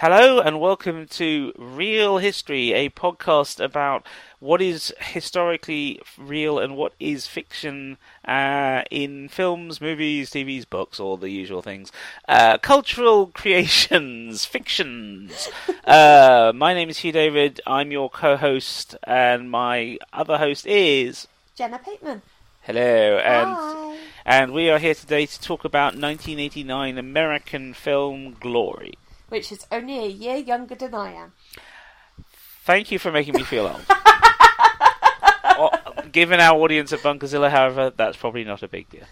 Hello and welcome to Real History, a podcast about what is historically real and what is fiction in films, movies, TVs, books, all the usual things. Cultural creations, fictions. My name is Hugh David, I'm your co-host, and my other host is... Jenna Pittman. Hello. And we are here today to talk about 1989 American film Glory. Which is only a year younger than I am. Thank you for making me feel old. Well, given our audience at Bunkerzilla, however, that's probably not a big deal.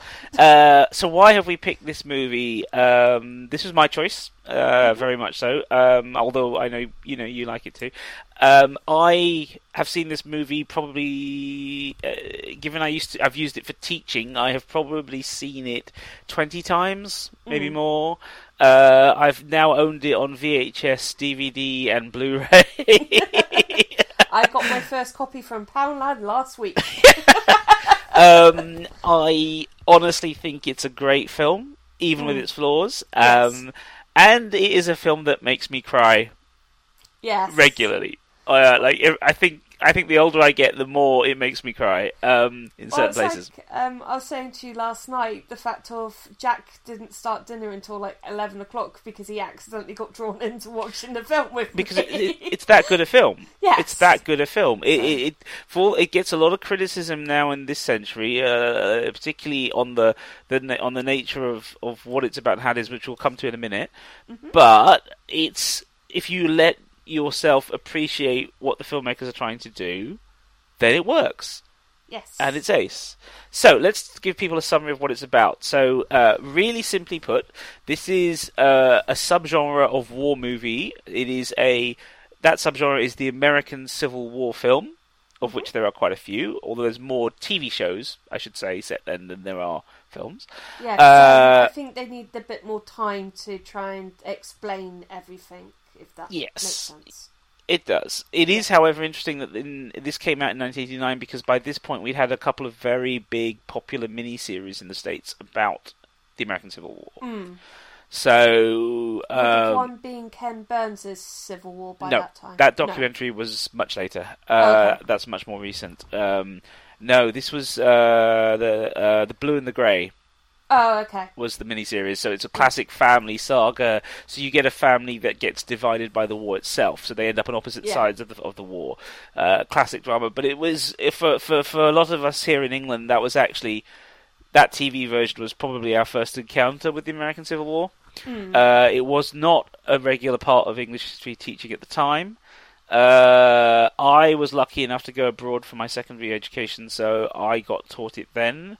So why have we picked this movie? This was my choice, very much so. Although I know you like it too. I have seen this movie probably. Given I've used it for teaching. I have probably seen it 20 times, maybe more. I've now owned it on VHS, DVD, and Blu-ray. I got my first copy from Poundland last week. I honestly think it's a great film, even with its flaws. Yes. And it is a film that makes me cry. Yes. Regularly. I think the older I get, the more it makes me cry in certain places. Like, I was saying to you last night, the fact of Jack didn't start dinner until like 11 o'clock because he accidentally got drawn into watching the film with me. Because it's that good a film. Yes. It's that good a film. It gets a lot of criticism now in this century, particularly on the nature of what it's about and how it is, which we'll come to in a minute. Mm-hmm. But it's if you let yourself appreciate what the filmmakers are trying to do, then it works. Yes. And it's ace. So let's give people a summary of what it's about. So really simply put, this is a subgenre of war movie. That subgenre is the American Civil War film, of which there are quite a few, although there's more TV shows, I should say, set then than there are films. Yeah, I think they need a bit more time to try and explain everything. If that makes sense. It does. It is, however, interesting that this came out in 1989 because by this point we'd had a couple of very big popular miniseries in the States about the American Civil War. Mm. So... one being Ken Burns' Civil War that time. That documentary was much later. Okay. That's much more recent. No, this was The Blue and the Gray. Oh, okay. Was the miniseries, so it's a classic family saga. So you get a family that gets divided by the war itself, so they end up on opposite sides of the war. Classic drama, but it was for a lot of us here in England, that was actually that TV version was probably our first encounter with the American Civil War. Mm. It was not a regular part of English history teaching at the time. I was lucky enough to go abroad for my secondary education, so I got taught it then.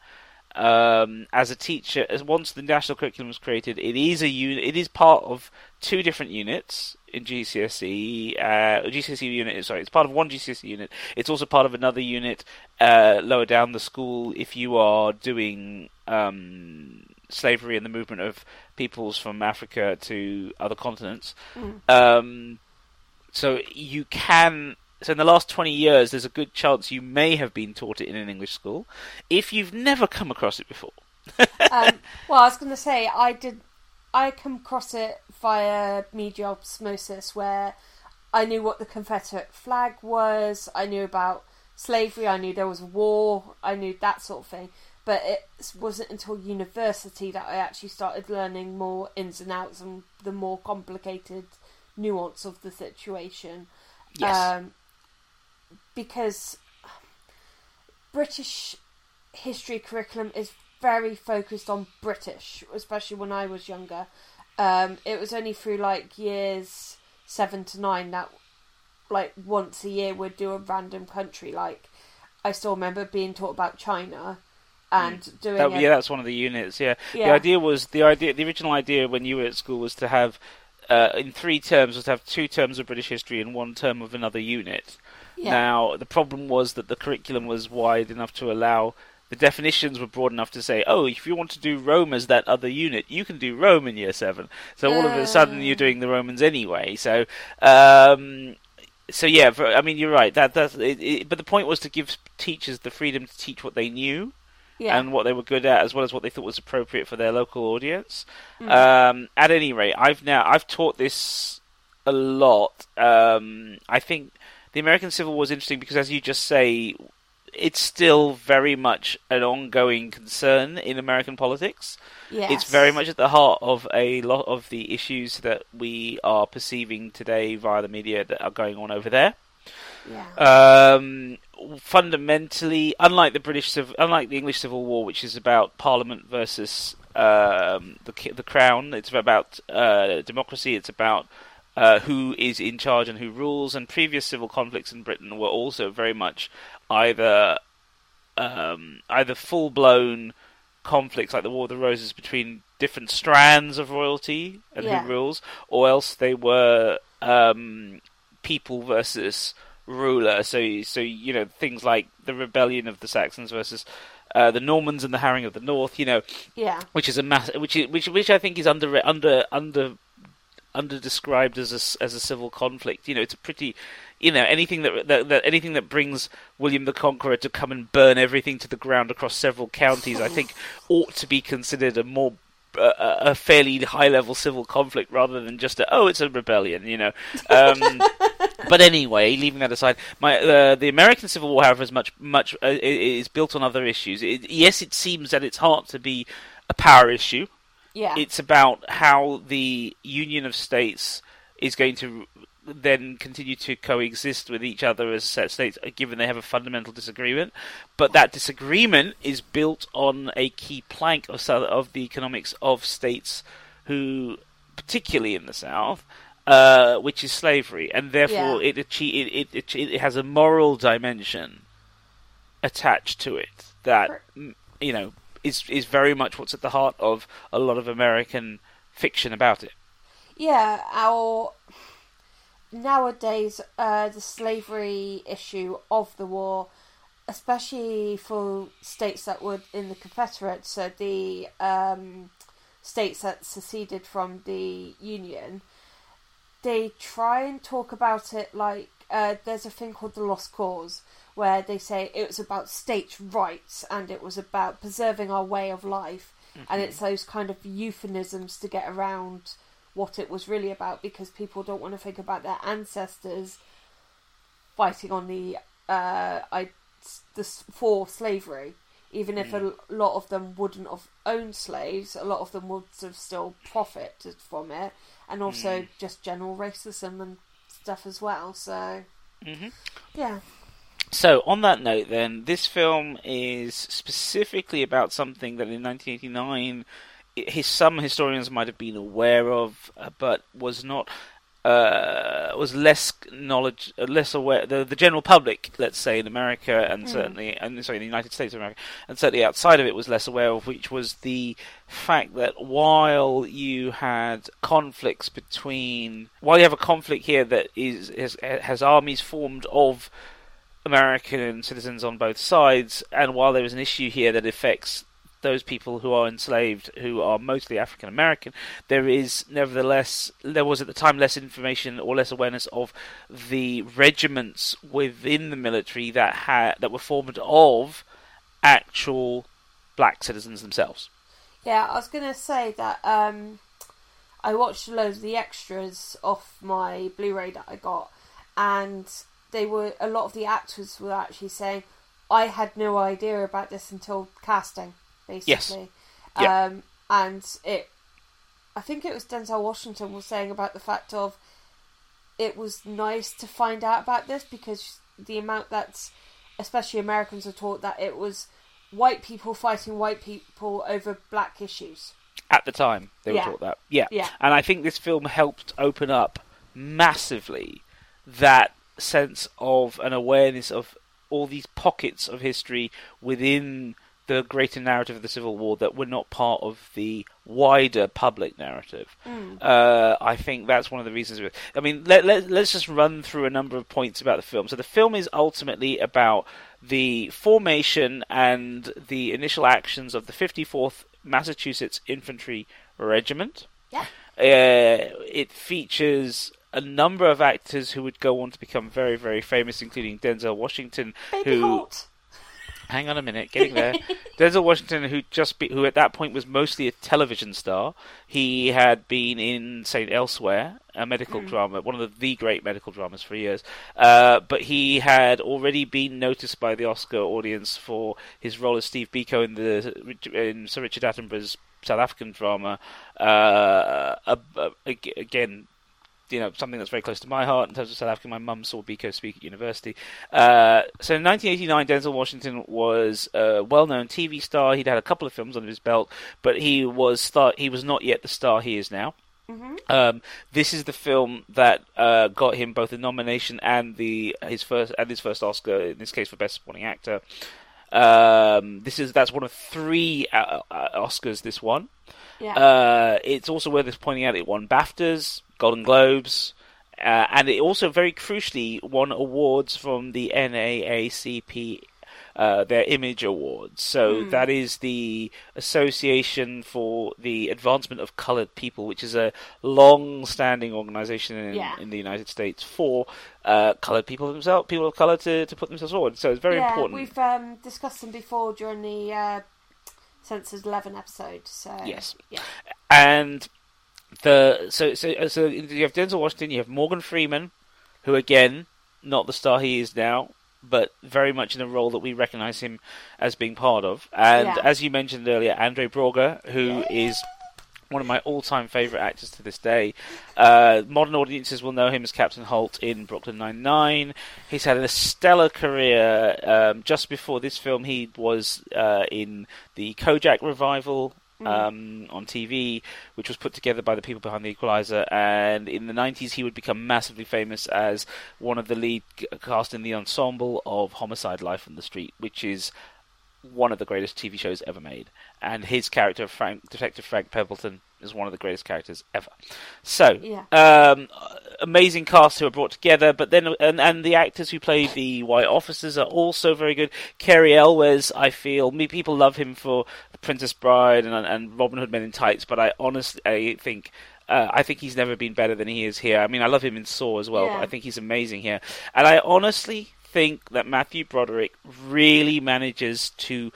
As a teacher, once the national curriculum was created, it is part of two different units in GCSE. It's part of one GCSE unit. It's also part of another unit lower down the school if you are doing slavery and the movement of peoples from Africa to other continents. Mm. So in the last 20 years, there's a good chance you may have been taught it in an English school if you've never come across it before. Well, I was going to say, I come across it via media osmosis, where I knew what the Confederate flag was, I knew about slavery, I knew there was war, I knew that sort of thing. But it wasn't until university that I actually started learning more ins and outs and the more complicated nuance of the situation. Yes. Because British history curriculum is very focused on British, especially when I was younger. It was only through like years 7 to 9 that, like, once a year we'd do a random country. Like, I still remember being taught about China and doing that's one of the units. Yeah, the original idea when you were at school was to have in 3 terms was to have 2 terms of British history and 1 term of another unit. Yeah. Now, the problem was that the curriculum was wide enough to allow... The definitions were broad enough to say, oh, if you want to do Rome as that other unit, you can do Rome in year 7. So all of a sudden you're doing the Romans anyway. So, I mean, you're right. But the point was to give teachers the freedom to teach what they knew. Yeah. And what they were good at, as well as what they thought was appropriate for their local audience. Mm. At any rate, I've taught this a lot. I think the American Civil War is interesting because, as you just say, it's still very much an ongoing concern in American politics. Yes. It's very much at the heart of a lot of the issues that we are perceiving today via the media that are going on over there. Yeah. Fundamentally, unlike the English Civil War, which is about Parliament versus the Crown, it's about democracy. It's about who is in charge and who rules. And previous civil conflicts in Britain were also very much either full-blown conflicts like the War of the Roses between different strands of royalty and who rules, or else they were people versus ruler. So you know, things like the rebellion of the Saxons versus the Normans and the harrowing of the North. You know, which is a which I think is under described as a civil conflict. You know, it's a pretty, you know, anything that brings William the Conqueror to come and burn everything to the ground across several counties, I think, ought to be considered a fairly high-level civil conflict rather than just it's a rebellion, you know. But anyway, leaving that aside, the American Civil War, however, is much is built on other issues. It seems at its heart to be a power issue. Yeah, it's about how the Union of States is going to then continue to coexist with each other as set states, given they have a fundamental disagreement. But that disagreement is built on a key plank of the economics of states who, particularly in the South, which is slavery, and therefore it has a moral dimension attached to it that, you know, is very much what's at the heart of a lot of American fiction about it. Yeah, nowadays, the slavery issue of the war, especially for states that were in the Confederate, so the states that seceded from the Union, they try and talk about it like there's a thing called the Lost Cause, where they say it was about state rights and it was about preserving our way of life. Mm-hmm. And it's those kind of euphemisms to get around what it was really about, because people don't want to think about their ancestors fighting on for slavery. Even if a lot of them wouldn't have owned slaves, a lot of them would have still profited from it. And also just general racism and stuff as well. So, yeah. So, on that note then, this film is specifically about something that in 1989 some historians might have been aware of, but was not, was less knowledge, less aware, the general public, let's say, in America, and in the United States of America, and certainly outside of it, was less aware of, which was the fact that while you had conflicts while you have a conflict here that has armies formed of American citizens on both sides, and while there is an issue here that affects those people who are enslaved, who are mostly African American, there was at the time less information or less awareness of the regiments within the military that were formed of actual black citizens themselves. Yeah, I was going to say that I watched loads of the extras off my Blu-ray that I got, and a lot of the actors were actually saying, I had no idea about this until casting, basically. Yes. Yeah. I think it was Denzel Washington was saying about the fact of, it was nice to find out about this, because the amount that, especially Americans, are taught that it was white people fighting white people over black issues. At the time, they were taught that. Yeah. Yeah. And I think this film helped open up massively that sense of an awareness of all these pockets of history within the greater narrative of the Civil War that were not part of the wider public narrative. I think that's one of the reasons. I mean, let's just run through a number of points about the film. So the film is ultimately about the formation and the initial actions of the 54th Massachusetts Infantry Regiment. Yeah. It features a number of actors who would go on to become very, very famous, including Denzel Washington, Baby Holt. hang on a minute, getting there. Denzel Washington, who at that point was mostly a television star. He had been in St. Elsewhere, a medical drama, one of the great medical dramas for years. But he had already been noticed by the Oscar audience for his role as Steve Biko in Sir Richard Attenborough's South African drama. Again, you know, something that's very close to my heart in terms of South Africa. My mum saw Biko speak at university. So in 1989, Denzel Washington was a well-known TV star. He'd had a couple of films under his belt, but he was not yet the star he is now. Mm-hmm. This is the film that got him both a nomination and his first Oscar, in this case for Best Supporting Actor. That's one of three Oscars. This one. Yeah. It's also worth pointing out it won BAFTAs, Golden Globes, and it also very crucially won awards from the NAACP, their Image Awards. So that is the Association for the Advancement of Colored People, which is a long-standing organization in the United States for colored people themselves, people of color to put themselves forward. So it's very important. We've discussed them before during the Census 11 episode. So yes, yeah. And So you have Denzel Washington, you have Morgan Freeman, who again, not the star he is now, but very much in a role that we recognise him as being part of. And as you mentioned earlier, Andre Braugher, who is one of my all-time favourite actors to this day. Modern audiences will know him as Captain Holt in Brooklyn Nine-Nine. He's had a stellar career. Just before this film, he was in the Kojak revival on TV, which was put together by the people behind The Equalizer, and in the 90s he would become massively famous as one of the lead cast in the ensemble of Homicide: Life on the Street, which is one of the greatest TV shows ever made, and his character Detective Frank Pebbleton is one of the greatest characters ever. So amazing cast who are brought together, but then and the actors who play the white officers are also very good. Cary Elwes, I feel people love him for The Princess Bride and Robin Hood Men in Tights, but I think he's never been better than he is here. I mean, I love him in Saw as well, but I think he's amazing here. And I honestly think that Matthew Broderick really manages to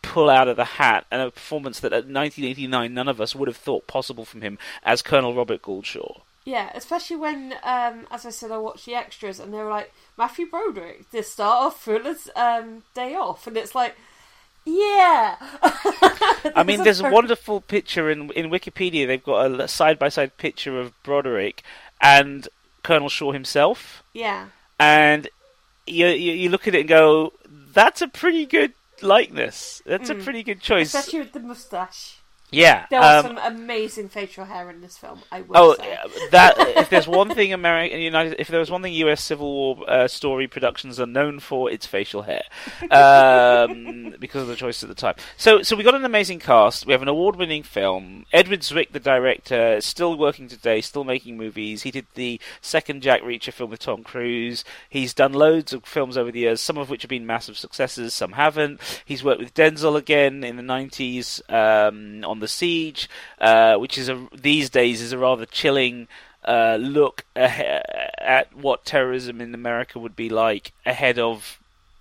pull out of the hat and a performance that at 1989 none of us would have thought possible from him as Colonel Robert Gould Shaw. Yeah, especially when, as I said, I watched the extras and they were like, Matthew Broderick, the star of Ferris Day Off. And it's like, yeah. I mean, there's a wonderful picture in Wikipedia. They've got a side-by-side picture of Broderick and Colonel Shaw himself. Yeah. And you look at it and go, that's a pretty good likeness. That's a pretty good choice. Especially with the moustache. Yeah, there was some amazing facial hair in this film. I will say that if there's one thing if there was one thing U.S. Civil War story productions are known for, it's facial hair, because of the choice at the time. So we got an amazing cast. We have an award-winning film. Edward Zwick, the director, is still working today, still making movies. He did the second Jack Reacher film with Tom Cruise. He's done loads of films over the years, some of which have been massive successes, some haven't. He's worked with Denzel again in the 90s on The Siege, which is these days is a rather chilling look at what terrorism in America would be like ahead of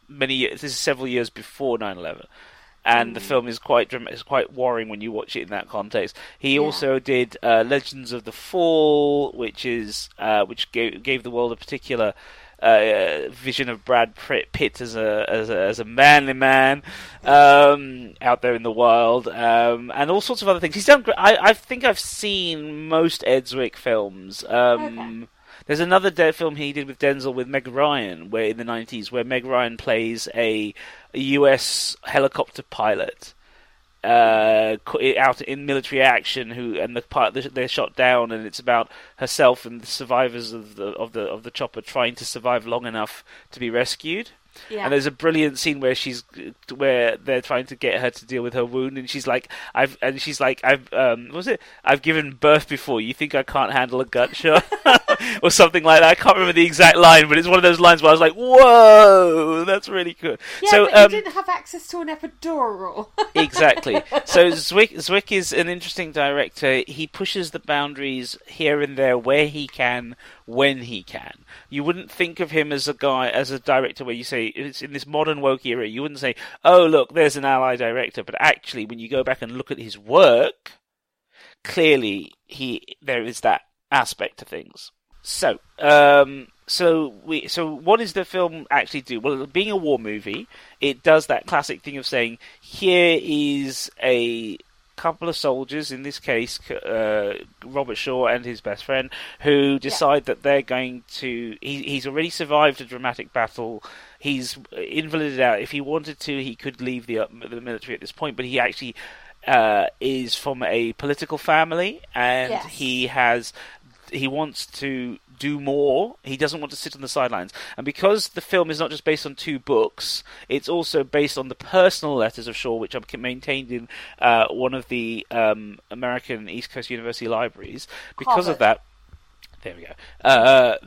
many years. This is several years before 9/11, and the film is quite dramatic. It's quite worrying when you watch it in that context. He also did Legends of the Fall, which is which gave the world a particular vision of Brad Pitt as a manly man out there in the wild, and all sorts of other things. He's done. I think I've seen most Ed Zwick films. There's another film he did with Denzel with Meg Ryan, where in the 90s, where Meg Ryan plays a U.S. helicopter pilot out in military action, they're shot down, and it's about herself and the survivors of the chopper trying to survive long enough to be rescued. Yeah. And there's a brilliant scene where they're trying to get her to deal with her wound, and I've given birth before. You think I can't handle a gunshot or something like that? I can't remember the exact line, but it's one of those lines where I was like, whoa, that's really good. Yeah, so but you didn't have access to an epidural. Exactly. So Zwick is an interesting director. He pushes the boundaries here and there where he can, when he can. You wouldn't think of him as a director where you say say, it's in this modern woke era, you wouldn't say, oh, look, there's an ally director. But actually, when you go back and look at his work, clearly there is that aspect to things. So, so what does the film actually do? Well, being a war movie, it does that classic thing of saying, here is a couple of soldiers, in this case, Robert Shaw and his best friend, who decide that they're going to... He's already survived a dramatic battle. He's invalided out. If he wanted to, he could leave the military at this point, but he actually is from a political family, and he wants to do more. He doesn't want to sit on the sidelines. And because the film is not just based on two books, it's also based on the personal letters of Shaw, which are maintained in one of the American East Coast University libraries. Because of that, there we go.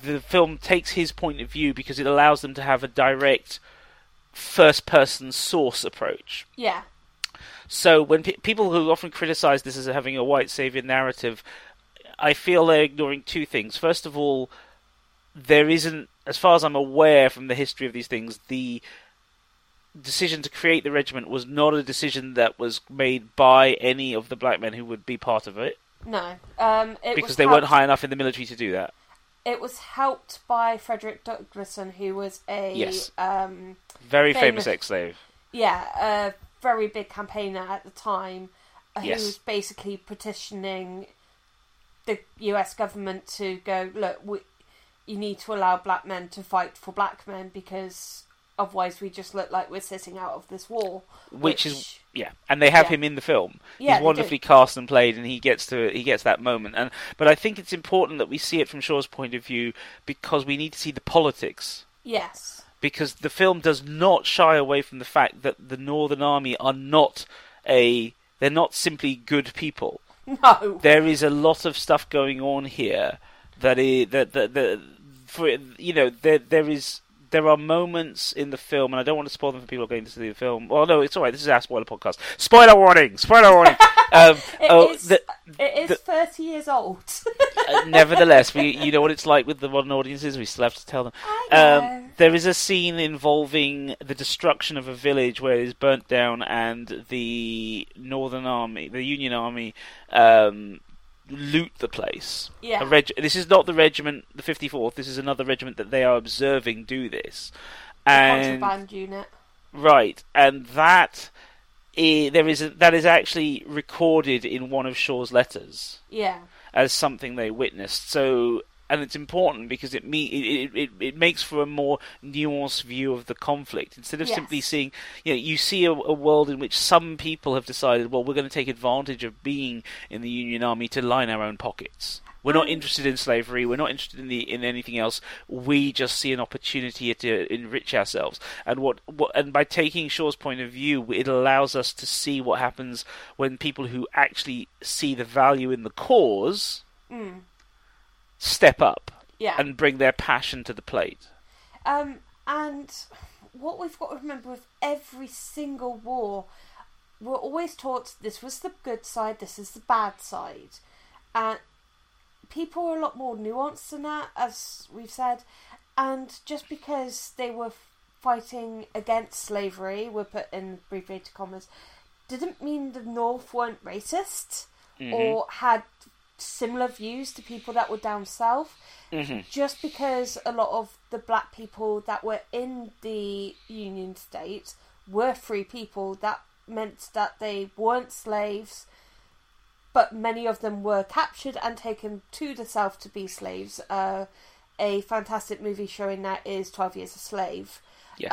The film takes his point of view because it allows them to have a direct first-person source approach. Yeah. So when people who often criticize this as having a white savior narrative, I feel they're ignoring two things. First of all, there isn't, as far as I'm aware from the history of these things, the decision to create the regiment was not a decision that was made by any of the black men who would be part of it. No. Because they weren't high enough in the military to do that. It was helped by Frederick Douglasson, who was a... Yes. Very famous ex-slave. Yeah, a very big campaigner at the time, who was basically petitioning the US government to go, look, you need to allow black men to fight for black men, because otherwise we just look like we're sitting out of this war. Which is, and they have him in the film. Yeah, he's wonderfully cast and played, and he gets that moment. But I think it's important that we see it from Shaw's point of view, because we need to see the politics. Yes. Because the film does not shy away from the fact that the Northern Army are they're not simply good people. No. There is a lot of stuff going on here there are moments in the film, and I don't want to spoil them for people going to see the film. Well, no, it's all right. This is our spoiler podcast. Spoiler warning! Spoiler warning! It is 30 years old. Nevertheless, you know what it's like with the modern audiences. We still have to tell them. There is a scene involving the destruction of a village where it is burnt down, and the Northern Army, the Union Army, loot the place. Yeah. This is not the regiment, the 54th. This is another regiment that they are observing do this. The contraband unit. Right, and that is actually recorded in one of Shaw's letters. Yeah. As something they witnessed. So, and it's important because it makes for a more nuanced view of the conflict, instead of simply seeing, you see a world in which some people have decided, well, we're going to take advantage of being in the Union Army to line our own pockets. We're not interested in slavery. We're not interested in anything else. We just see an opportunity to enrich ourselves. And and by taking Shaw's point of view, it allows us to see what happens when people who actually see the value in the cause step up and bring their passion to the plate. And what we've got to remember with every single war, we're always taught this was the good side, this is the bad side. And people are a lot more nuanced than that, as we've said. And just because they were fighting against slavery, we're put in abbreviated commas, didn't mean the North weren't racist or had similar views to people that were down south. Just because a lot of the black people that were in the Union States were free people, that meant that they weren't slaves, but many of them were captured and taken to the south to be slaves. A fantastic movie showing that is 12 Years a Slave. Yes.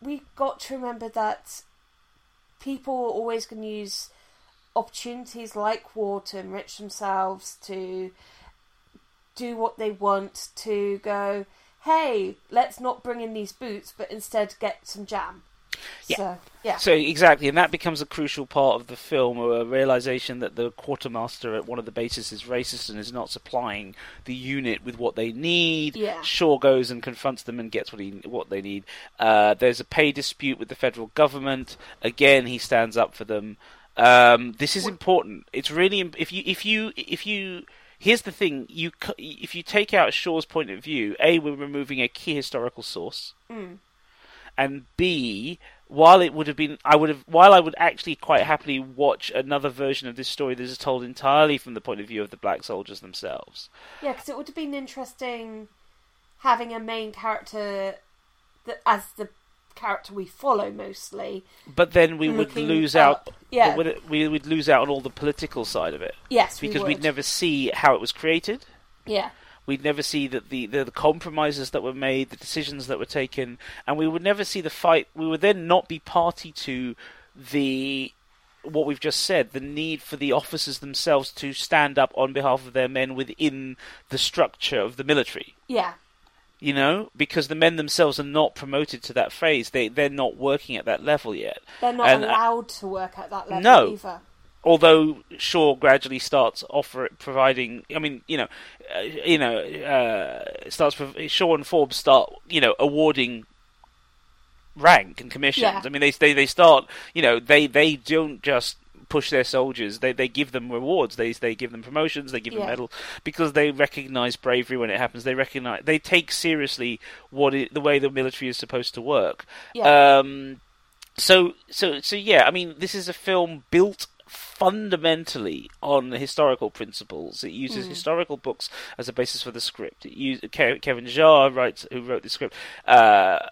We've got to remember that people are always going to use opportunities like war to enrich themselves, to do what they want, to go, hey, let's not bring in these boots, but instead get some jam. Yeah. So exactly, and that becomes a crucial part of the film, a realization that the quartermaster at one of the bases is racist and is not supplying the unit with what they need. Yeah. Shaw goes and confronts them and gets what they need. There's a pay dispute with the federal government. Again, he stands up for them. This is important. It's really if you Here's the thing: if you take out Shaw's point of view, A, we're removing a key historical source, and B, while it would have been, I would actually quite happily watch another version of this story that is told entirely from the point of view of the black soldiers themselves. Yeah, because it would have been interesting having a main character that, as the character we follow mostly, but then we would lose out. Yeah, we would lose out on all the political side of it. Yes, because we'd never see how it was created. Yeah, we'd never see that the compromises that were made, the decisions that were taken, and we would never see the fight. We would then not be party to the what we've just said: the need for the officers themselves to stand up on behalf of their men within the structure of the military. Yeah. You know, because the men themselves are not promoted to that phase. They're not working at that level yet. They're not allowed to work at that level either. Although Shaw gradually starts providing. I mean, Shaw and Forbes start, awarding rank and commissions. Yeah. I mean, they start. They don't just push their soldiers, they give them rewards, they give them promotions, they give them medals, because they recognise bravery when it happens. They take seriously the way the military is supposed to work. Yeah. So yeah, I mean, this is a film built fundamentally on historical principles. It uses historical books as a basis for the script. Kevin Jarre who wrote the script,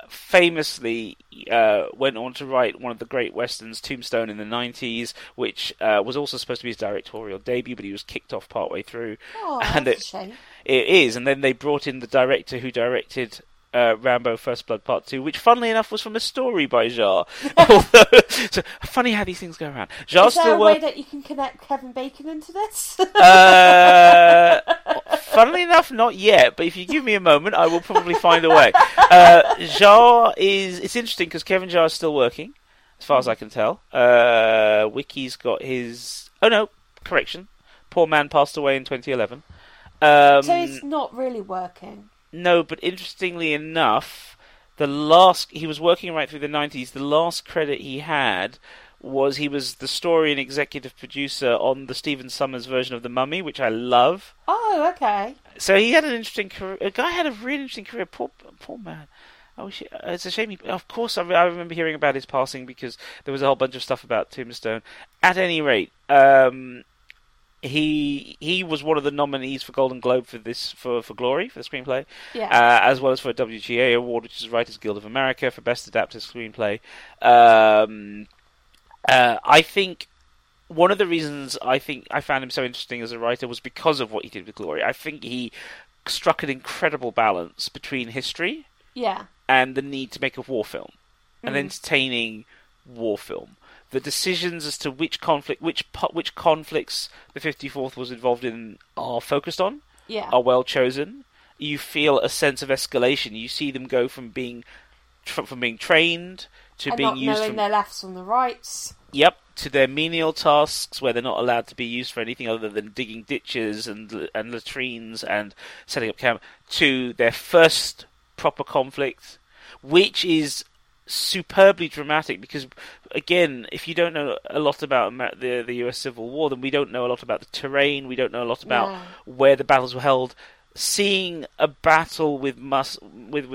famously went on to write one of the great westerns, Tombstone, in the 90s, which was also supposed to be his directorial debut, but he was kicked off partway through. Oh, and that's a shame. It is, and then they brought in the director who directed Rambo First Blood Part 2, which funnily enough was from a story by Jarre. Although, so funny how these things go around. Jarre, is there a way that you can connect Kevin Bacon into this? Funnily enough, not yet, but if you give me a moment, I will probably find a way. Jarre it's interesting because Kevin Jarre is still working, as far as I can tell. Wiki's got his... Oh no, correction. Poor man passed away in 2011. So he's not really working. No, but interestingly enough, he was working right through the 90s. The last credit he had was he was the story and executive producer on the Stephen Summers version of The Mummy, which I love. Oh, okay. So he had an interesting career. A guy had a really interesting career. Poor man. It's a shame. Of course, I remember hearing about his passing because there was a whole bunch of stuff about Tombstone. At any rate, He was one of the nominees for Golden Globe for this for Glory, for the screenplay, as well as for a WGA award, which is Writers Guild of America, for Best Adapted Screenplay. I think one of the reasons I found him so interesting as a writer was because of what he did with Glory. I think he struck an incredible balance between history and the need to make a war film, an entertaining war film. The decisions as to which conflicts the 54th was involved in are focused on, are well chosen. You feel a sense of escalation. You see them go from being trained to being used, not knowing their lefts from the rights. Yep, to their menial tasks where they're not allowed to be used for anything other than digging ditches and latrines and setting up camp. To their first proper conflict, which is superbly dramatic, because again, if you don't know a lot about the US Civil War, then we don't know a lot about the terrain, we don't know a lot about where the battles were held. Seeing a battle with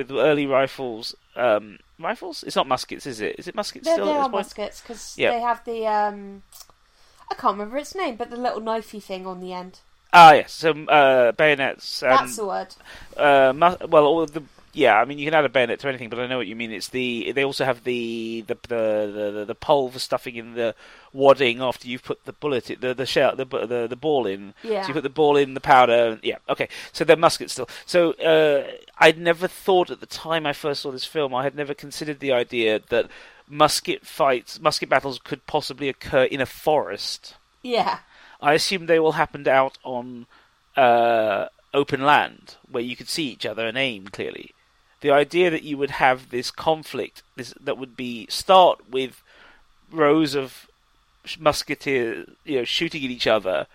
early rifles, it's not muskets, is it? Is it muskets still? They are muskets, because they have the I can't remember its name, but the little knifey thing on the end. Bayonets. That's the word. Yeah, I mean, you can add a bayonet to anything, but I know what you mean. It's they also have the pole for stuffing in the wadding after you've put the bullet, the ball in. Yeah. So you put the ball in, the powder. Yeah, okay. So they're muskets still. So I'd never thought at the time I first saw this film, I had never considered the idea that musket battles could possibly occur in a forest. Yeah. I assume they all happened out on open land where you could see each other and aim clearly. The idea that you would have this conflict, that would start with rows of musketeers, shooting at each other,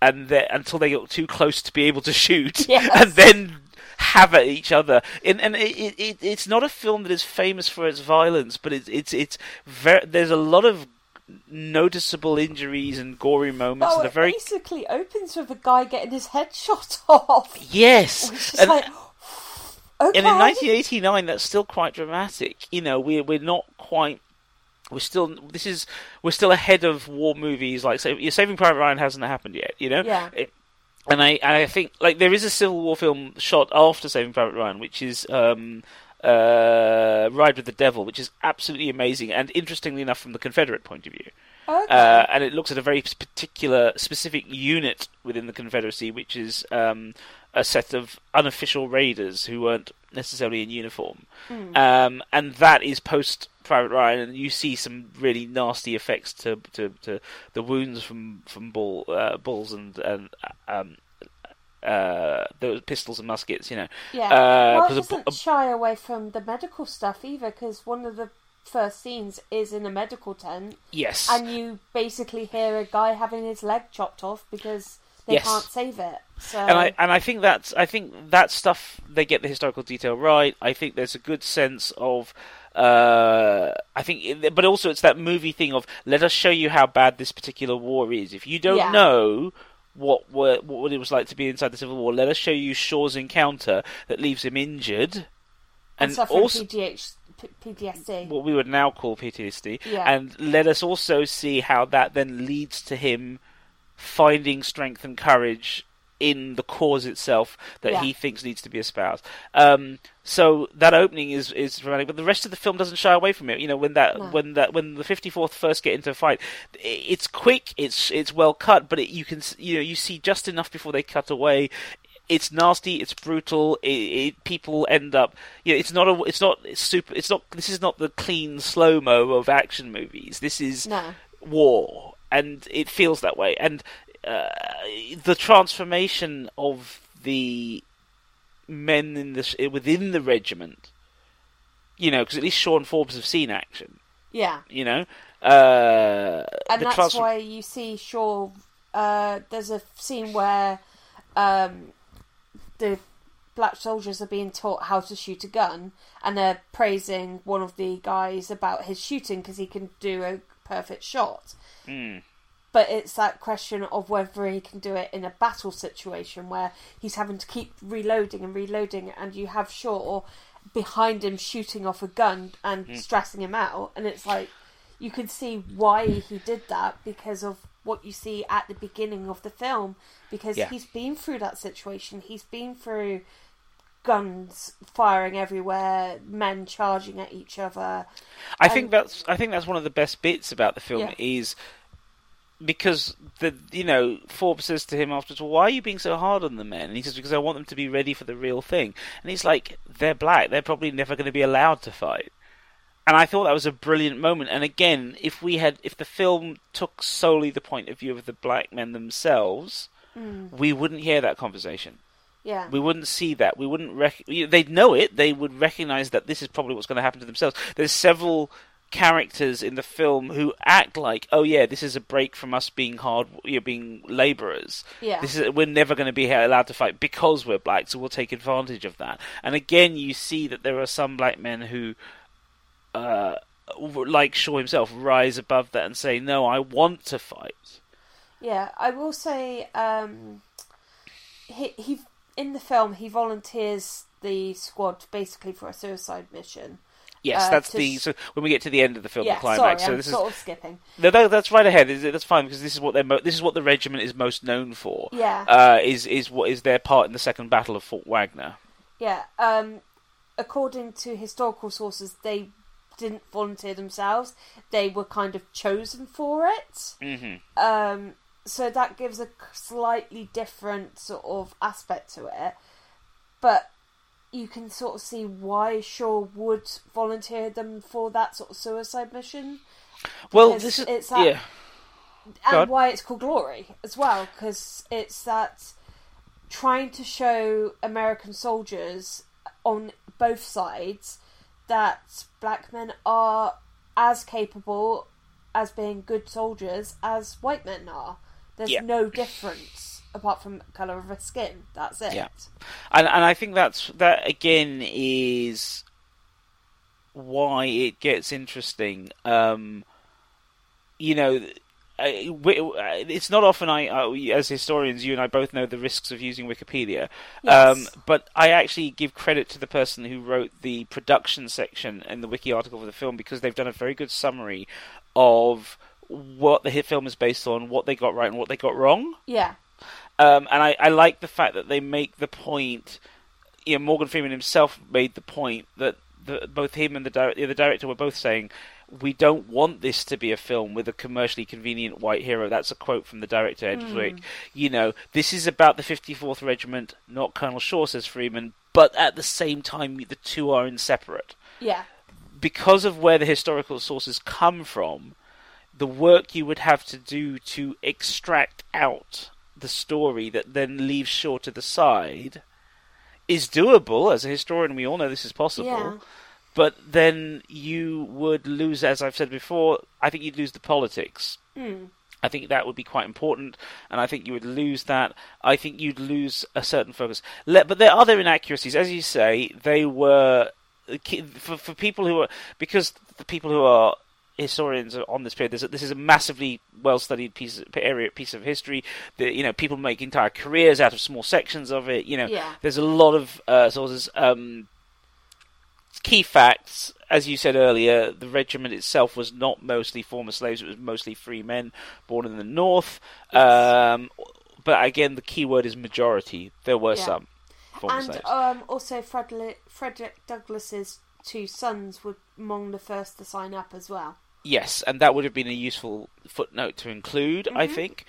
and then until they got too close to be able to shoot, and then have at each other. And it's not a film that is famous for its violence, but there's a lot of noticeable injuries and gory moments. Oh, and it basically opens with a guy getting his head shot off. Yes. Which is like... Okay. And in 1989, that's still quite dramatic. You know, we're not quite. We're still. This is. We're still ahead of war movies like Saving Private Ryan hasn't happened yet. You know. Yeah. And I think like there is a Civil War film shot after Saving Private Ryan, which is Ride with the Devil, which is absolutely amazing and interestingly enough from the Confederate point of view. Okay. And it looks at a very particular, specific unit within the Confederacy, which is. A set of unofficial raiders who weren't necessarily in uniform. Mm. And that is post Private Ryan, and you see some really nasty effects to the wounds from bulls and those pistols and muskets, you know. Yeah. Well, it doesn't shy away from the medical stuff either, because one of the first scenes is in a medical tent. Yes. And you basically hear a guy having his leg chopped off because... They yes. can't save it. So. And I think that's that stuff they get the historical detail right. I think there's a good sense of but also it's that movie thing of let us show you how bad this particular war is. If you don't yeah. know what it was like to be inside the Civil War, let us show you Shaw's encounter that leaves him injured and suffering also PTSD. What we would now call PTSD. Yeah. And let us also see how that then leads to him finding strength and courage in the cause itself that yeah. he thinks needs to be espoused. So that opening is dramatic, but the rest of the film doesn't shy away from it. You know, when the 54th first get into a fight, it's quick, it's well cut, but you see just enough before they cut away. It's nasty, it's brutal. People end up. You know, This is not the clean slow mo of action movies. This is war. And it feels that way. And the transformation of the men within the regiment, you know, because at least Shaw and Forbes have seen action. Yeah. You know? And that's why you see Shaw... there's a scene where the black soldiers are being taught how to shoot a gun, and they're praising one of the guys about his shooting because he can do a perfect shot. Mm. But it's that question of whether he can do it in a battle situation where he's having to keep reloading, and you have Shaw behind him shooting off a gun and stressing him out. And it's like you can see why he did that because of what you see at the beginning of the film, because yeah. he's been through that situation. He's been through guns firing everywhere, men charging at each other. I think that's one of the best bits about the film yeah. is because Forbes says to him afterwards, "Well, why are you being so hard on the men?" And he says, "Because I want them to be ready for the real thing." And he's like, "They're black. They're probably never going to be allowed to fight." And I thought that was a brilliant moment. And again, if the film took solely the point of view of the black men themselves, we wouldn't hear that conversation. Yeah. We wouldn't see that. We wouldn't they'd know it. They would recognize that this is probably what's going to happen to themselves. There's several characters in the film who act like, "Oh yeah, this is a break from us being hard, being laborers. Yeah. We're never going to be allowed to fight because we're black, so we'll take advantage of that." And again, you see that there are some black men who like Shaw himself rise above that and say, "No, I want to fight." Yeah, I will say in the film, he volunteers the squad basically for a suicide mission. Yes, that's So when we get to the end of the film, the climax. Sorry, I'm skipping. No, that's right ahead. That's fine because this is what the regiment is most known for. Yeah, is their part in the Second Battle of Fort Wagner. Yeah, according to historical sources, they didn't volunteer themselves. They were kind of chosen for it. Mm-hmm. So that gives a slightly different sort of aspect to it. But you can sort of see why Shaw would volunteer them for that sort of suicide mission. Well, this is... It's that, yeah. And why it's called Glory as well, because it's that trying to show American soldiers on both sides that black men are as capable as being good soldiers as white men are. There's no difference apart from colour of her skin. That's it. Yeah. And I think that again is why it gets interesting. you know, it's not often as historians, you and I both know the risks of using Wikipedia. Yes. But I actually give credit to the person who wrote the production section in the wiki article for the film, because they've done a very good summary of what the film is based on, what they got right and what they got wrong. Yeah. And I like the fact that they make the point, you know, Morgan Freeman himself made the point that both him and the director were both saying, we don't want this to be a film with a commercially convenient white hero. That's a quote from the director, Edward Zwick. You know, this is about the 54th Regiment, not Colonel Shaw, says Freeman, but at the same time, the two are inseparate. Yeah. Because of where the historical sources come from, the work you would have to do to extract out the story that then leaves Shaw to the side is doable. As a historian, we all know this is possible. Yeah. But then you would lose, as I've said before, I think you'd lose the politics. Mm. I think that would be quite important, and I think you would lose that. I think you'd lose a certain focus. But there are other inaccuracies. As you say, they were... For people who are... Because the people who are historians on this period, this is a massively well-studied piece of history. You know, people make entire careers out of small sections of it. You know, yeah. There's a lot of sources... Key facts, as you said earlier, the regiment itself was not mostly former slaves, it was mostly free men born in the North. Yes. But again, the key word is majority. There were some former slaves. And also Frederick Douglass's two sons were among the first to sign up as well. Yes, and that would have been a useful footnote to include, I think.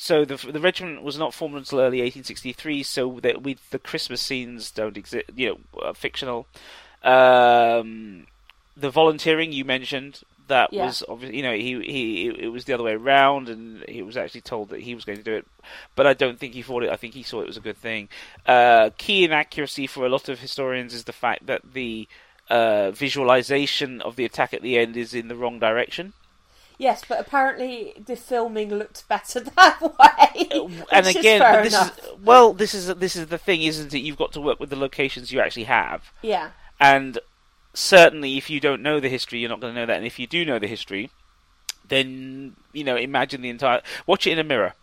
So the regiment was not formed until early 1863, so the Christmas scenes don't exist, you know, are fictional. The volunteering you mentioned, that was obviously, you know, it was the other way around, and he was actually told that he was going to do it, but I don't think he fought it. I think he saw it was a good thing. Key inaccuracy for a lot of historians is the fact that the visualization of the attack at the end is in the wrong direction. Yes, but apparently the filming looked better that way. And again, this is the thing, isn't it? You've got to work with the locations you actually have. Yeah. And certainly, if you don't know the history, you're not going to know that. And if you do know the history, then you know, imagine the entire. Watch it in a mirror.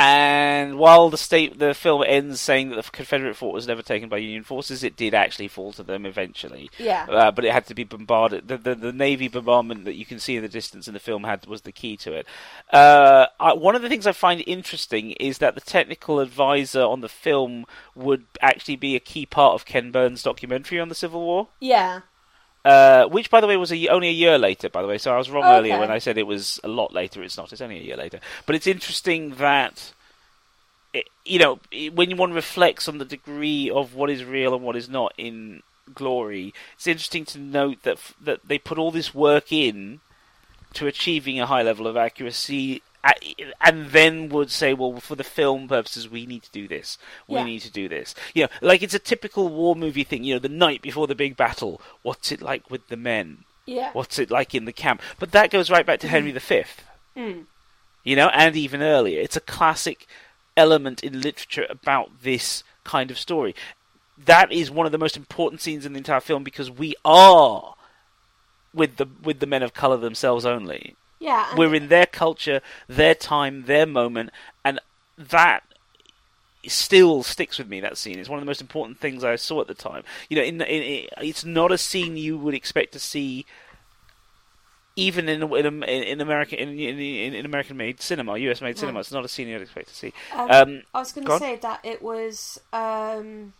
And while the film ends saying that the Confederate fort was never taken by Union forces, it did actually fall to them eventually. Yeah. But it had to be bombarded. The Navy bombardment that you can see in the distance in the film was the key to it. One of the things I find interesting is that the technical advisor on the film would actually be a key part of Ken Burns' documentary on the Civil War. Yeah. Which, by the way, was only a year later, by the way. So I was wrong earlier when I said it was a lot later. It's not. It's only a year later. But it's interesting that, when one reflects on the degree of what is real and what is not in Glory, it's interesting to note that they put all this work in to achieving a high level of accuracy, and then would say, well, for the film purposes, we need to do this. We need to do this. You know, like it's a typical war movie thing, you know, the night before the big battle. What's it like with the men? Yeah. What's it like in the camp? But that goes right back to Henry V. Mm. You know, and even earlier. It's a classic element in literature about this kind of story. That is one of the most important scenes in the entire film, because we are with the men of colour themselves only. Yeah, we're in their culture, their time, their moment, and that still sticks with me. That scene, it's one of the most important things I saw at the time. You know, it's not a scene you would expect to see, even in American in American-made cinema, US-made cinema. It's not a scene you'd expect to see. I was going to say that it was. It's a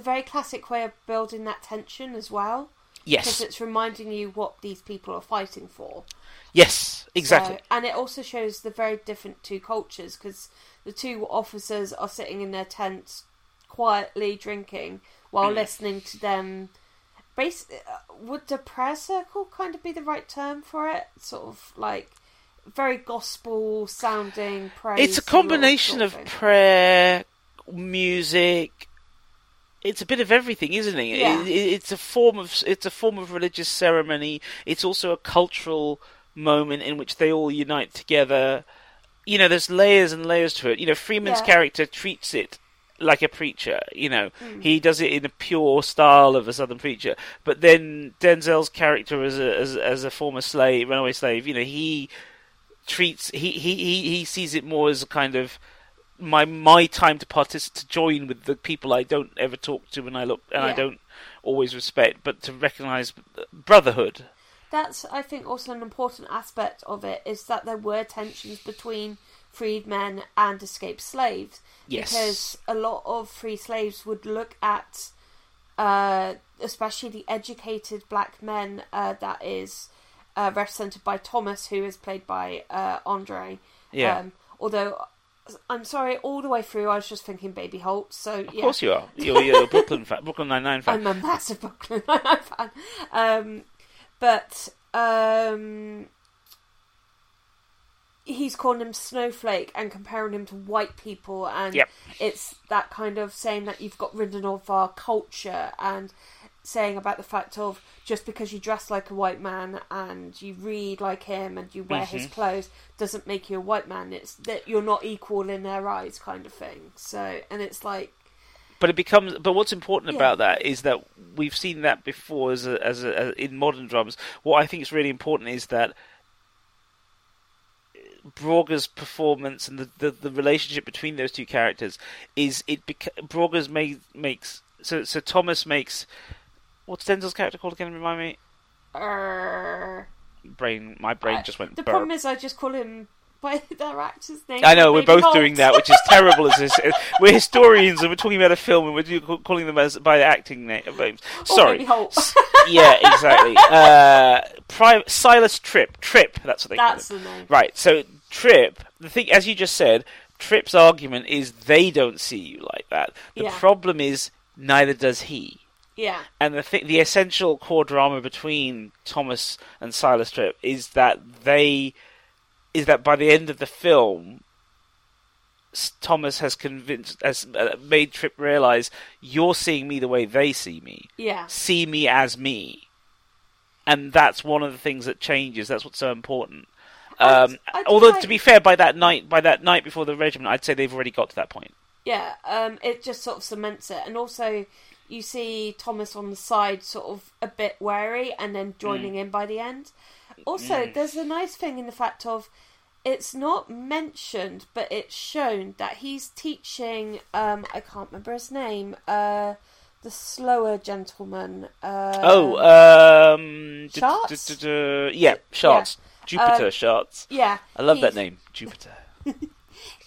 very classic way of building that tension as well. Yes. Because it's reminding you what these people are fighting for. Yes, exactly. So, and it also shows the very different two cultures, because the two officers are sitting in their tents quietly drinking while listening to them. Basically, would the prayer circle kind of be the right term for it? Sort of like very gospel sounding prayer. It's a combination of prayer, music. It's a bit of everything, isn't it? Yeah. It's a form of religious ceremony. It's also a cultural moment in which they all unite together. You know, there's layers and layers to it. You know, Freeman's character treats it like a preacher, you know. Mm. He does it in a pure style of a Southern preacher. But then Denzel's character as a former slave, runaway slave, you know, he treats, he sees it more as a kind of my time to join with the people I don't ever talk to I don't always respect, but to recognise brotherhood. That's, I think, also an important aspect of it, is that there were tensions between freedmen and escaped slaves. Yes. Because a lot of free slaves would look at, especially the educated black men that is represented by Thomas, who is played by Andre. Yeah. Although, I'm sorry, all the way through I was just thinking Baby Holt, so yeah. Of course you are. You're a Brooklyn Nine-Nine fan. I'm a massive Brooklyn Nine-Nine fan. But he's calling him Snowflake and comparing him to white people, and yep. It's that kind of saying that you've got rid of our culture, and saying about the fact of just because you dress like a white man and you read like him and you wear his clothes doesn't make you a white man. It's that you're not equal in their eyes, kind of thing. So, and it's like... But what's important about that is that we've seen that before as in modern dramas. What I think is really important is that Braugher's performance and the relationship between those two characters is Braugher's makes so Thomas makes, what's Denzel's character called again? Remind me. My brain just went. The problem is I just call him by their actor's name. I know, we're both doing that, which is terrible. We're historians and we're talking about a film and we're calling them by the acting names. Sorry. Yeah, exactly. Silas Tripp, that's what they call him. That's the name. Right, so Tripp, the thing, as you just said, Tripp's argument is they don't see you like that. The problem is neither does he. Yeah. And the essential core drama between Thomas and Silas Tripp is that by the end of the film, Thomas has made Tripp realise, you're seeing me the way they see me. Yeah. See me as me. And that's one of the things that changes. That's what's so important. Although, to be fair, by that night before the regiment, I'd say they've already got to that point. Yeah, it just sort of cements it. And also, you see Thomas on the side sort of a bit wary and then joining in by the end. Also, there's a nice thing in the fact of it's not mentioned, but it's shown that he's teaching, I can't remember his name, the slower gentleman. Schartz? Yeah, Schartz. Yeah. Jupiter Schartz. Yeah. I love that name, Jupiter.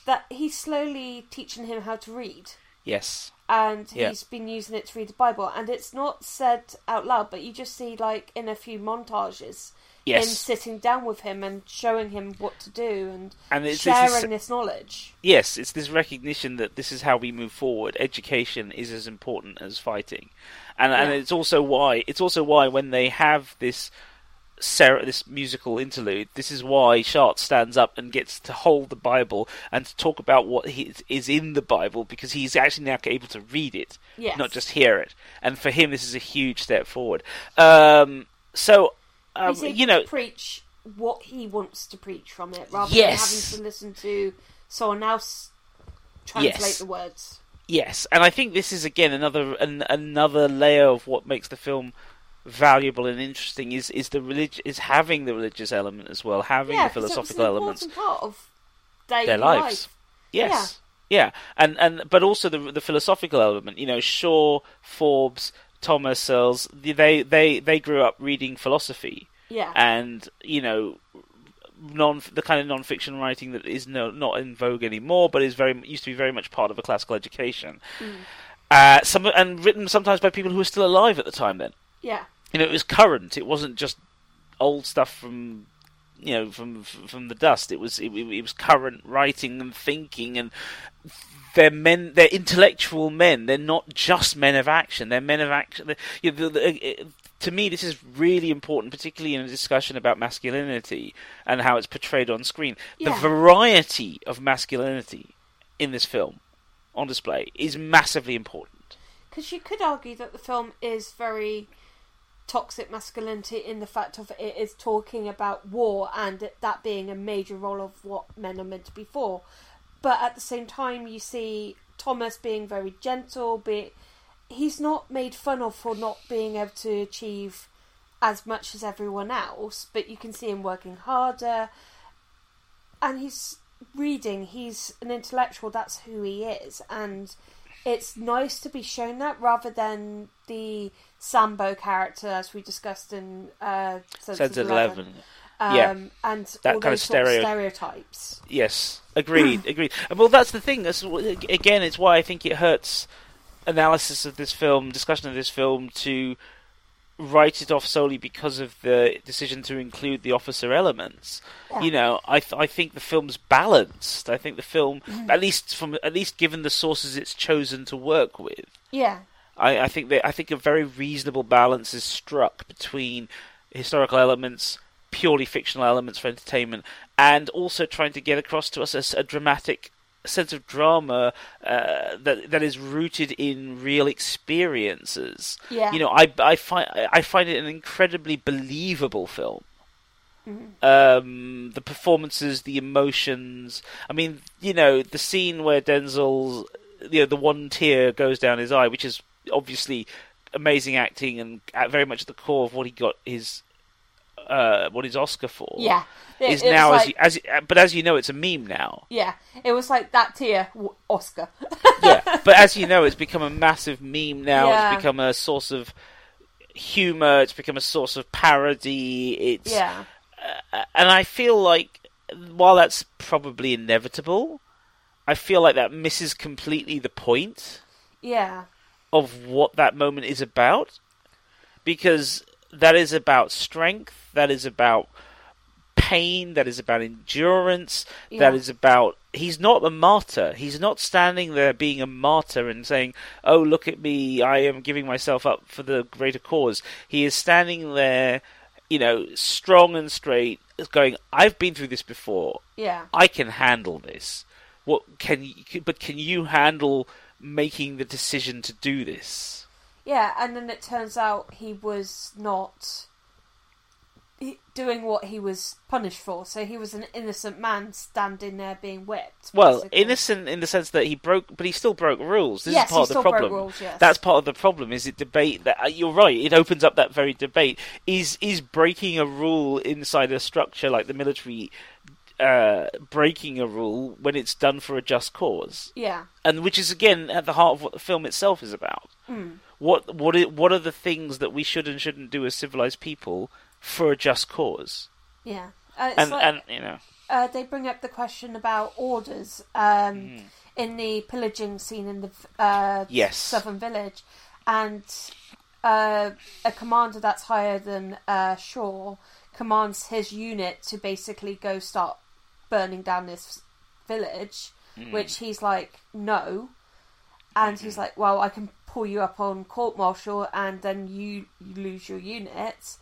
That he's slowly teaching him how to read. Yes. And he's been using it to read the Bible. And it's not said out loud, but you just see, like, in a few montages... Yes. In sitting down with him and showing him what to do and sharing this knowledge. Yes, it's this recognition that this is how we move forward. Education is as important as fighting, and it's also why when they have this musical interlude, this is why Schartz stands up and gets to hold the Bible and to talk about what is in the Bible, because he's actually now able to read it, not just hear it. And for him, this is a huge step forward. He's able to preach what he wants to preach from it, rather than having to listen to someone else translate the words. Yes, and I think this is again another layer of what makes the film valuable and interesting is having the religious element as well, having the philosophical elements. It's an important part of their lives. Yes, but also the philosophical element. You know, Shaw, Forbes, Thomas, Searles, they grew up reading philosophy, and you know, the kind of non-fiction writing that is not in vogue anymore, but is used to be very much part of a classical education. And written sometimes by people who were still alive at the time. Then, you know, it was current. It wasn't just old stuff from the dust. It was current writing and thinking and. They're men. They're intellectual men. They're not just men of action. They're men of action. You know, to me, this is really important, particularly in a discussion about masculinity and how it's portrayed on screen. Yeah. The variety of masculinity in this film on display is massively important. Because you could argue that the film is very toxic masculinity in the fact of it is talking about war and that being a major role of what men are meant to be for. But at the same time, you see Thomas being very gentle, he's not made fun of for not being able to achieve as much as everyone else, but you can see him working harder, and he's reading, he's an intellectual, that's who he is, and it's nice to be shown that rather than the Sambo character as we discussed in Sense of 11. And that all kind those of stereotypes. Yes, agreed. And well, that's the thing. That's, again, it's why I think it hurts analysis of this film, discussion of this film, to write it off solely because of the decision to include the officer elements. Yeah. You know, I think the film's balanced. I think the film, at least given the sources it's chosen to work with. Yeah. I think a very reasonable balance is struck between historical elements, purely fictional elements for entertainment, and also trying to get across to us a dramatic sense of drama that is rooted in real experiences. Yeah. You know, I find it an incredibly believable film. Mm-hmm. The performances, the emotions. I mean, you know, the scene where Denzel's, you know, the one tear goes down his eye, which is obviously amazing acting and very much at the core of what he got his Oscar for. Yeah, is now like, but as you know, it's a meme now. Yeah, it was like that tier Oscar. Yeah, but as you know, it's become a massive meme now. Yeah. It's become a source of humor. It's become a source of parody. It's and I feel like while that's probably inevitable, I feel like that misses completely the point. Yeah, of what that moment is about, because that is about strength, that is about pain, that is about endurance, that is about... He's not a martyr. He's not standing there being a martyr and saying, oh, look at me, I am giving myself up for the greater cause. He is standing there, you know, strong and straight, going, I've been through this before. Yeah. I can handle this. But can you handle making the decision to do this? Yeah, and then it turns out he was not doing what he was punished for. So he was an innocent man standing there being whipped. Well, basically. Innocent in the sense that he still broke rules. This is part of the problem. Broke rules, yes. That's part of the problem. Is it debate that you're right? It opens up that very debate. Is breaking a rule inside a structure like the military? Breaking a rule when it's done for a just cause, and which is again at the heart of what the film itself is about. Mm. What are the things that we should and shouldn't do as civilized people for a just cause? Yeah, they bring up the question about orders in the pillaging scene in the southern village, and a commander that's higher than Shaw commands his unit to basically go start burning down this village, which he's like, no. And he's like, well, I can pull you up on court-martial and then you lose your unit.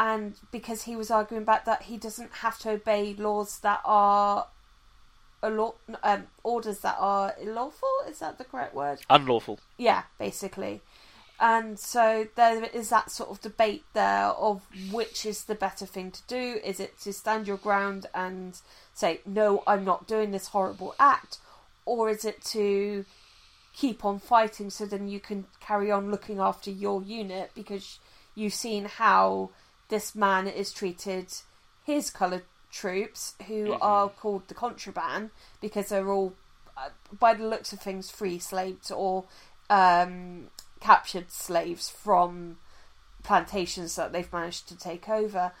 And because he was arguing back that he doesn't have to obey laws that are... orders that are lawful? Is that the correct word? Unlawful. Yeah, basically. And so there is that sort of debate there of which is the better thing to do. Is it to stand your ground and say, no, I'm not doing this horrible act? Or is it to keep on fighting so then you can carry on looking after your unit because you've seen how this man is treated his coloured troops, who are called the contraband, because they're all, by the looks of things, free slaves or... captured slaves from plantations that they've managed to take over.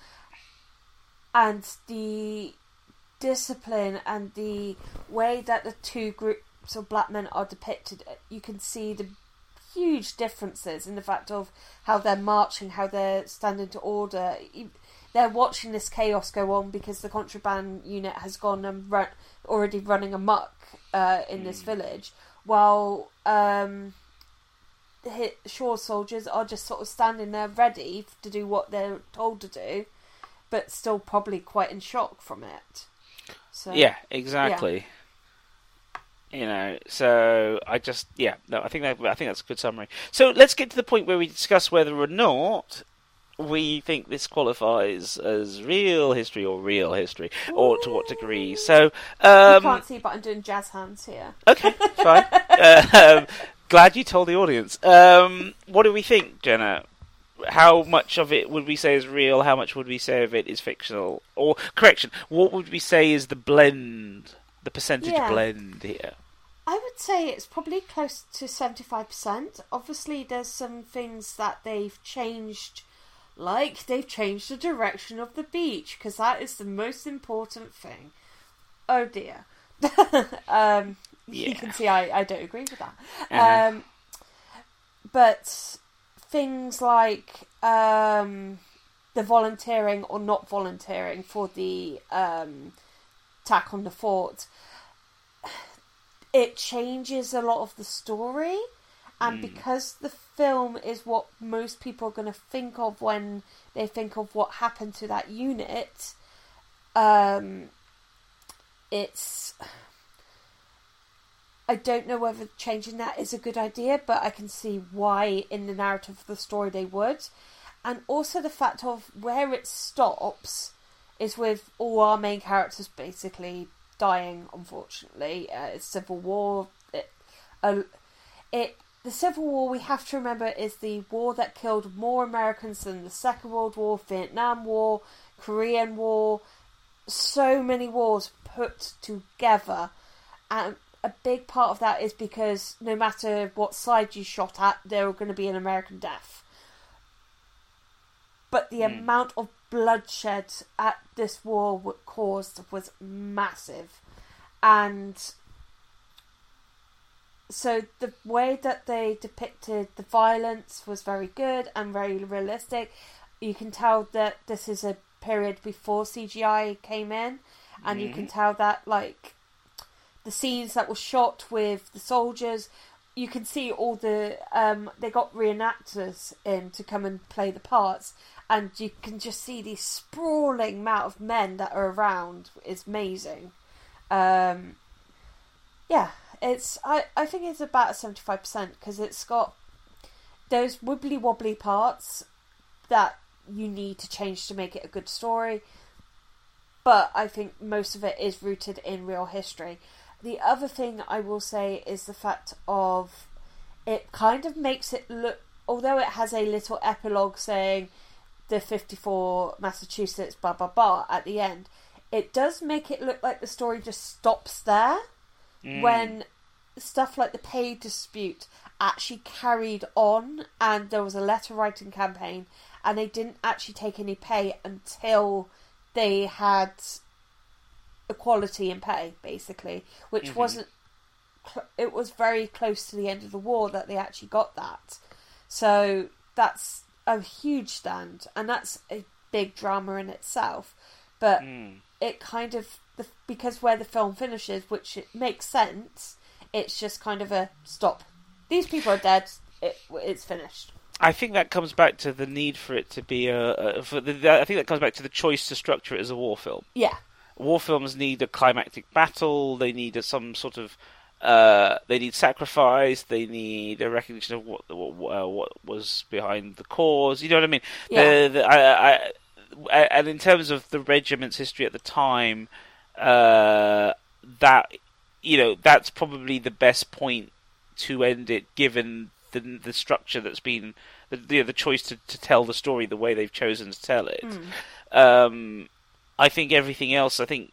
And the discipline and the way that the two groups of black men are depicted, you can see the huge differences in the fact of how they're marching, how they're standing to order. They're watching this chaos go on because the contraband unit has gone and already running amok in this village, while Shaw soldiers are just sort of standing there ready to do what they're told to do, but still probably quite in shock from it. So, yeah, exactly. Yeah. You know, so I just I think that's a good summary. So let's get to the point where we discuss whether or not we think this qualifies as real history, or to what degree. So you can't see, but I'm doing jazz hands here. Okay, fine. Glad you told the audience. What do we think, Jenna? How much of it would we say is real? How much would we say of it is fictional? Or, correction, what would we say is the blend, the percentage blend here? I would say it's probably close to 75%. Obviously, there's some things that they've changed, like they've changed the direction of the beach, because that is the most important thing. Oh, dear. You can see I don't agree with that. Uh-huh. But things like the volunteering or not volunteering for the attack on the fort, it changes a lot of the story. And because the film is what most people are going to think of when they think of what happened to that unit, it's... I don't know whether changing that is a good idea, but I can see why in the narrative of the story they would. And also the fact of where it stops is with all our main characters basically dying, unfortunately. It's Civil War. The Civil War, we have to remember, is the war that killed more Americans than the Second World War, Vietnam War, Korean War. So many wars put together. And a big part of that is because no matter what side you shot at, there were going to be an American death. But the amount of bloodshed at this war caused was massive. And so the way that they depicted the violence was very good and very realistic. You can tell that this is a period before CGI came in. And you can tell that, like, the scenes that were shot with the soldiers, you can see all the... they got reenactors in to come and play the parts, and you can just see the sprawling amount of men that are around. It's amazing. I think it's about 75%, because it's got those wibbly-wobbly parts that you need to change to make it a good story, but I think most of it is rooted in real history. The other thing I will say is the fact of it kind of makes it look, although it has a little epilogue saying the 54 Massachusetts blah blah blah at the end, it does make it look like the story just stops there when stuff like the pay dispute actually carried on and there was a letter writing campaign and they didn't actually take any pay until they had equality in pay, basically, which wasn't... It was very close to the end of the war that they actually got that. So that's a huge stand, and that's a big drama in itself. But it kind of... because where the film finishes, which it makes sense, it's just kind of a stop. These people are dead. It's finished. I think that comes back to the need for it to be I think that comes back to the choice to structure it as a war film. Yeah. War films need a climactic battle. They need some sort of... they need sacrifice. They need a recognition of what was behind the cause. You know what I mean? Yeah. And in terms of the regiment's history at the time, that's probably the best point to end it, given the structure that's been the choice to tell the story the way they've chosen to tell it. I think everything else. The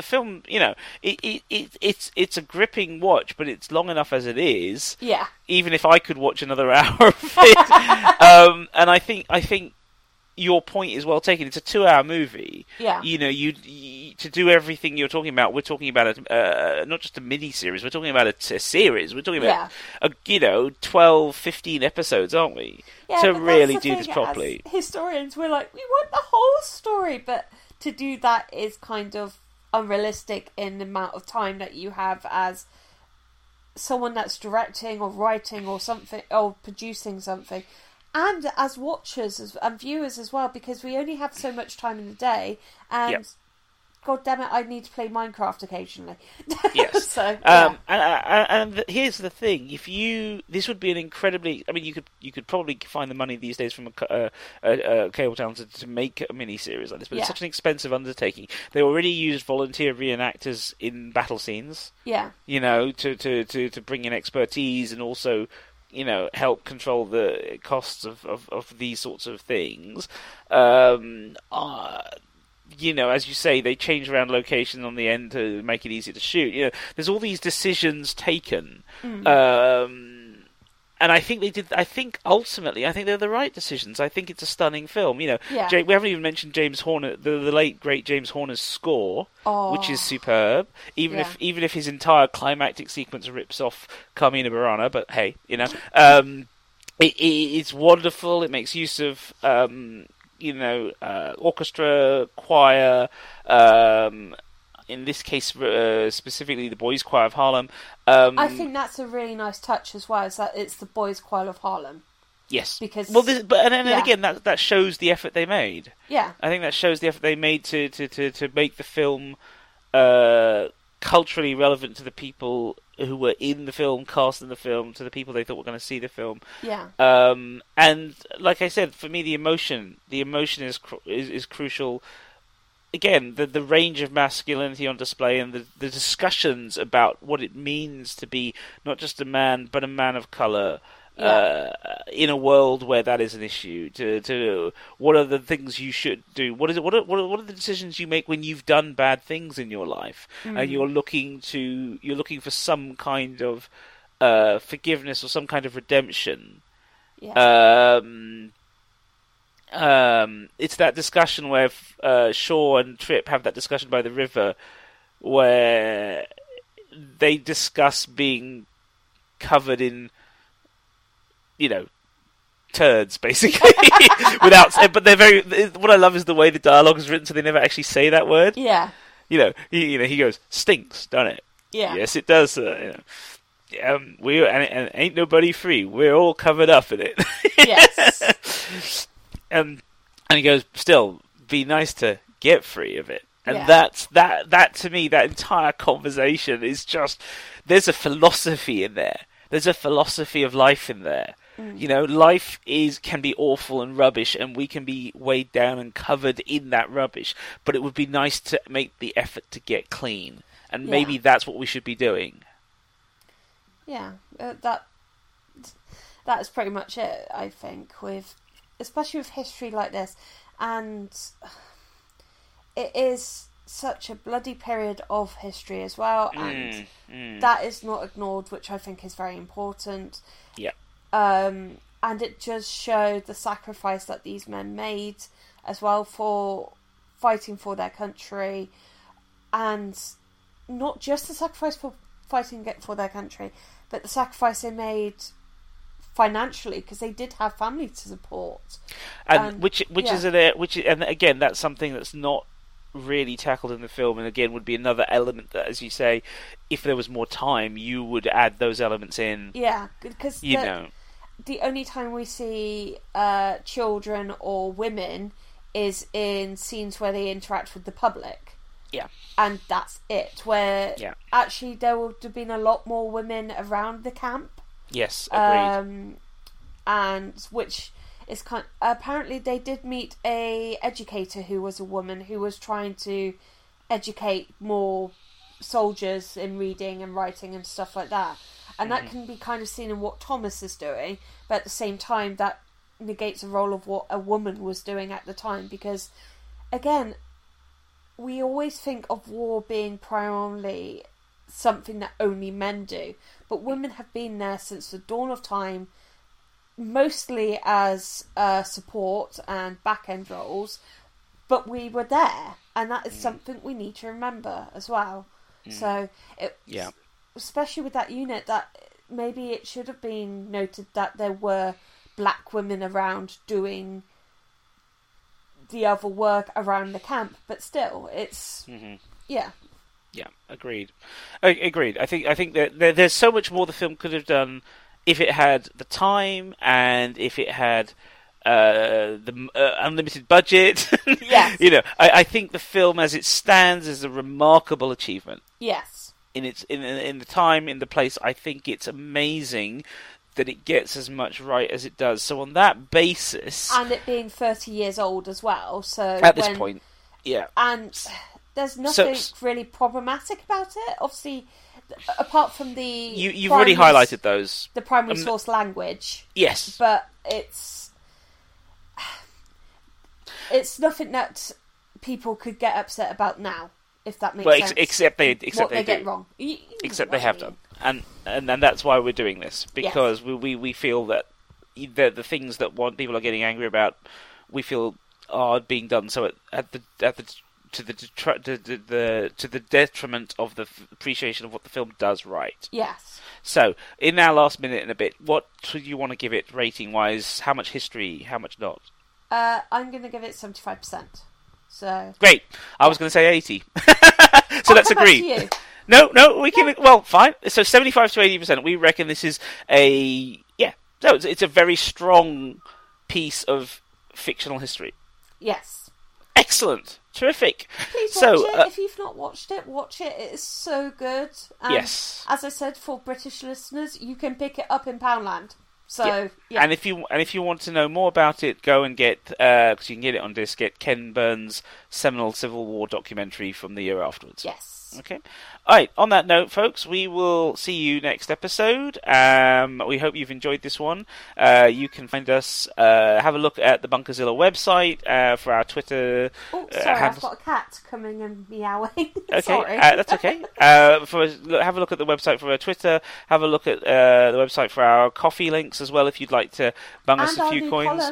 film. You know, it's a gripping watch, but it's long enough as it is. Yeah. Even if I could watch another hour of it, and I think your point is well taken. It's a 2-hour movie. Yeah. You know, you to do everything you're talking about. We're talking about not just a mini series. We're talking about a series. We're talking about 12, 15 episodes, aren't we? Yeah, to really do this properly. As historians, we're like, we want the whole story, but to do that is kind of unrealistic in the amount of time that you have as someone that's directing or writing or something, or producing something, and as watchers and viewers as well, because we only have so much time in the day, and God damn it, I need to play Minecraft occasionally. Yes. So, yeah. And here's the thing: this would be an incredibly, I mean, you could probably find the money these days from Cable Town to make a mini series like this, but it's such an expensive undertaking. They already used volunteer reenactors in battle scenes. Yeah. You know, to bring in expertise and also, you know, help control the costs of these sorts of things. You know, as you say, they change around location on the end to make it easier to shoot. You know, there's all these decisions taken, and I think they did. I think ultimately, I think they're the right decisions. I think it's a stunning film. You know, we haven't even mentioned James Horner, the late great James Horner's score, which is superb. Even if his entire climactic sequence rips off Carmina Burana, but hey, you know, it's wonderful. It makes use of orchestra, choir, in this case specifically the Boys' Choir of Harlem. I think that's a really nice touch as well, is that it's the Boys' Choir of Harlem. Yes. Because, again, that shows the effort they made. Yeah. I think that shows the effort they made to make the film culturally relevant to the people who were in the film, cast in the film, to the people they thought were going to see the film. Yeah. And like I said, for me, the emotion is crucial. Again, the range of masculinity on display and the discussions about what it means to be not just a man, but a man of colour. Yeah. In a world where that is an issue, to what are the things you should do? What is it? What are the decisions you make when you've done bad things in your life, and you're looking for some kind of forgiveness or some kind of redemption? Yeah. It's that discussion where Shaw and Tripp have that discussion by the river, where they discuss being covered in, you know, turds, basically. But they're very. What I love is the way the dialogue is written, so they never actually say that word. Yeah. You know, he goes, "Stinks, don't it?" Yeah. "Yes, it does." You know. And ain't nobody free. We're all covered up in it. Yes. And he goes, "Still, be nice to get free of it." And that's that. That to me, that entire conversation is just. There's a philosophy in there. There's a philosophy of life in there. You know, life can be awful and rubbish, and we can be weighed down and covered in that rubbish. But it would be nice to make the effort to get clean, and maybe that's what we should be doing. Yeah, that is pretty much it. I think, especially with history like this, and it is such a bloody period of history as well, and that is not ignored, which I think is very important. Yeah. And it just showed the sacrifice that these men made as well for fighting for their country, and not just the sacrifice for fighting for their country, but the sacrifice they made financially, because they did have family to support, and again, that's something that's not really tackled in the film, and again would be another element that, as you say, if there was more time, you would add those elements in. Yeah, because the only time we see children or women is in scenes where they interact with the public. Yeah. And that's it. Where actually there would have been a lot more women around the camp. Yes, agreed. And which is apparently they did meet a educator who was a woman who was trying to educate more soldiers in reading and writing and stuff like that, and that can be kind of seen in what Thomas is doing, but at the same time that negates the role of what a woman was doing at the time, because again, we always think of war being primarily something that only men do, but women have been there since the dawn of time, mostly as support and back-end roles, but we were there, and that is something we need to remember as well. So, especially with that unit, that maybe it should have been noted that there were black women around doing the other work around the camp, but still, it's... Yeah, agreed. Agreed. I think that there's so much more the film could have done if it had the time, and if it had the unlimited budget. Yes. You know, I think the film as it stands is a remarkable achievement. Yes. In the time, in the place, I think it's amazing that it gets as much right as it does. So on that basis... And it being 30 years old as well, so... At this point, yeah. And there's nothing really problematic about it, obviously... Apart from the... You've already highlighted those. The primary source language. Yes. But it's... It's nothing that people could get upset about now, if that makes sense. Except they get wrong. Except they have done. And that's why we're doing this. Because we feel that the things that people are getting angry about, we feel are being done. So to the detriment of the appreciation of what the film does right. Yes. So, in our last minute and a bit, what do you want to give it rating-wise? How much history? How much not? I'm going to give it 75%. So. Great. I was going to say 80. So let's agree. No, we can... Well, fine. So 75 to 80%. We reckon this is a... Yeah. No, it's a very strong piece of fictional history. Yes. Excellent. Terrific. Please watch it. If you've not watched it, watch it. It is so good. And yes. As I said, for British listeners, you can pick it up in Poundland. So, yeah. And if you want to know more about it, go and get, because you can get it on disc, get Ken Burns' seminal Civil War documentary from the year afterwards. Yes. Okay. All right. On that note, folks, we will see you next episode. We hope you've enjoyed this one. You can find us, have a look at the Bunkerzilla website for our Twitter. Oh, sorry, I've got a cat coming and meowing. Okay, sorry. That's okay. Have a look at the website for our Twitter. Have a look at the website for our coffee links. As well, if you'd like to bung us a few coins,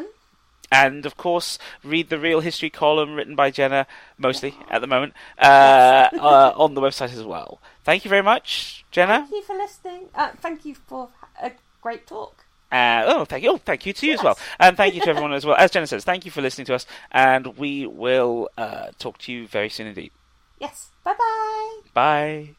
and of course read the Real History column written by Jenna mostly at the moment on the website as well. Thank you very much, Jenna. Thank you for listening. Thank you for a great talk. Thank you. Thank you to you as well, and thank you to everyone as well. As Jenna says, thank you for listening to us, and we will talk to you very soon indeed. Yes. Bye.